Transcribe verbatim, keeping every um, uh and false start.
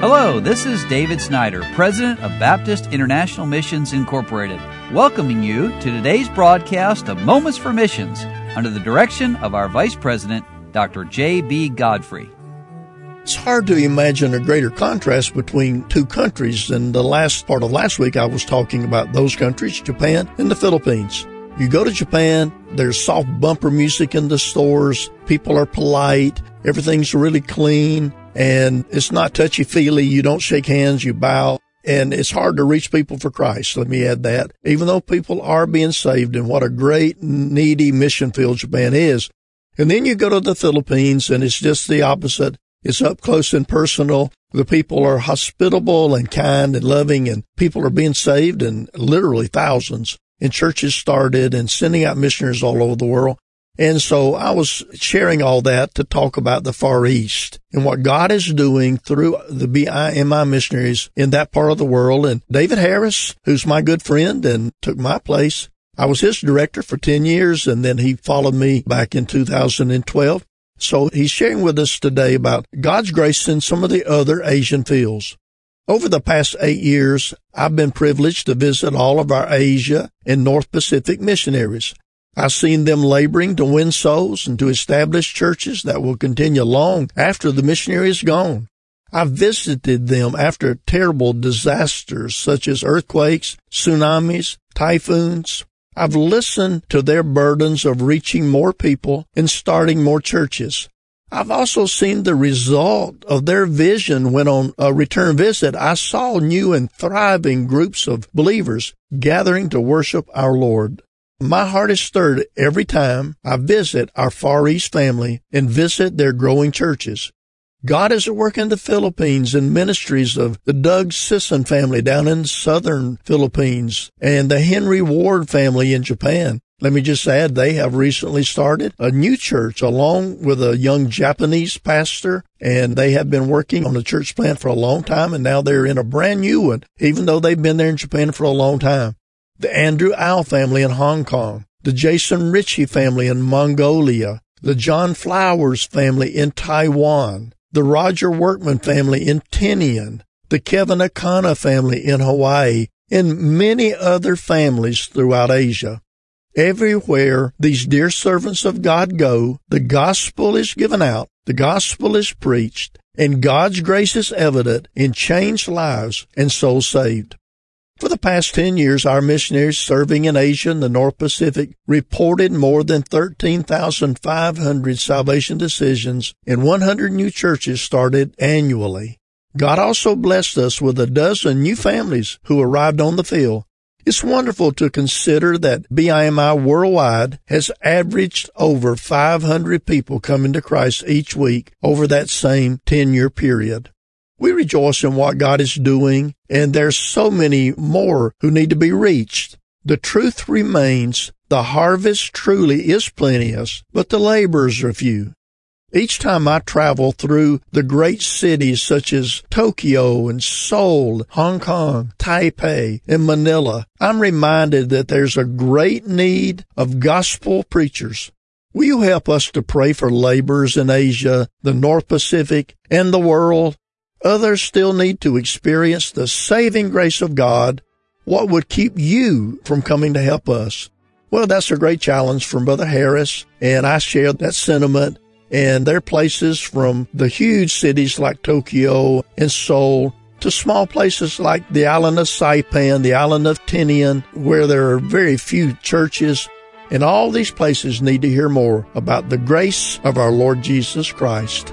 Hello, this is David Snyder, President of Baptist International Missions Incorporated, welcoming you to today's broadcast of Moments for Missions under the direction of our Vice President, Doctor J B. Godfrey. It's hard to imagine a greater contrast between two countries than the last part of last week I was talking about those countries, Japan and the Philippines. You go to Japan, there's soft bumper music in the stores, people are polite, everything's really clean, and it's not touchy-feely, you don't shake hands, you bow, and it's hard to reach people for Christ, let me add that, even though people are being saved, and what a great, needy mission field Japan is. And then you go to the Philippines, and it's just the opposite. It's up close and personal. The people are hospitable and kind and loving, and people are being saved, and literally thousands. And churches started and sending out missionaries all over the world. And so I was sharing all that to talk about the Far East and what God is doing through the B I M I missionaries in that part of the world. And David Harris, who's my good friend and took my place, I was his director for ten years, and then he followed me back in two thousand twelve. So he's sharing with us today about God's grace in some of the other Asian fields. Over the past eight years, I've been privileged to visit all of our Asia and North Pacific missionaries. I've seen them laboring to win souls and to establish churches that will continue long after the missionary is gone. I've visited them after terrible disasters such as earthquakes, tsunamis, typhoons. I've listened to their burdens of reaching more people and starting more churches. I've also seen the result of their vision when on a return visit, I saw new and thriving groups of believers gathering to worship our Lord. My heart is stirred every time I visit our Far East family and visit their growing churches. God is at work in the Philippines in ministries of the Doug Sisson family down in southern Philippines and the Henry Ward family in Japan. Let me just add, they have recently started a new church along with a young Japanese pastor, and they have been working on a church plant for a long time, and now they're in a brand new one, even though they've been there in Japan for a long time. The Andrew Au family in Hong Kong, the Jason Ritchie family in Mongolia, the John Flowers family in Taiwan, the Roger Workman family in Tinian, the Kevin Akana family in Hawaii, and many other families throughout Asia. Everywhere these dear servants of God go, the gospel is given out, the gospel is preached, and God's grace is evident in changed lives and souls saved. For the past ten years, our missionaries serving in Asia and the North Pacific reported more than thirteen thousand five hundred salvation decisions and one hundred new churches started annually. God also blessed us with a dozen new families who arrived on the field. It's wonderful to consider that B I M I Worldwide has averaged over five hundred people coming to Christ each week over that same ten-year period. We rejoice in what God is doing, and there's so many more who need to be reached. The truth remains, the harvest truly is plenteous, but the laborers are few. Each time I travel through the great cities such as Tokyo and Seoul, Hong Kong, Taipei, and Manila, I'm reminded that there's a great need of gospel preachers. Will you help us to pray for laborers in Asia, the North Pacific, and the world? Others still need to experience the saving grace of God. What would keep you from coming to help us? Well, that's a great challenge from Brother Harris, and I share that sentiment. And there are places from the huge cities like Tokyo and Seoul to small places like the island of Saipan, the island of Tinian, where there are very few churches. And all these places need to hear more about the grace of our Lord Jesus Christ.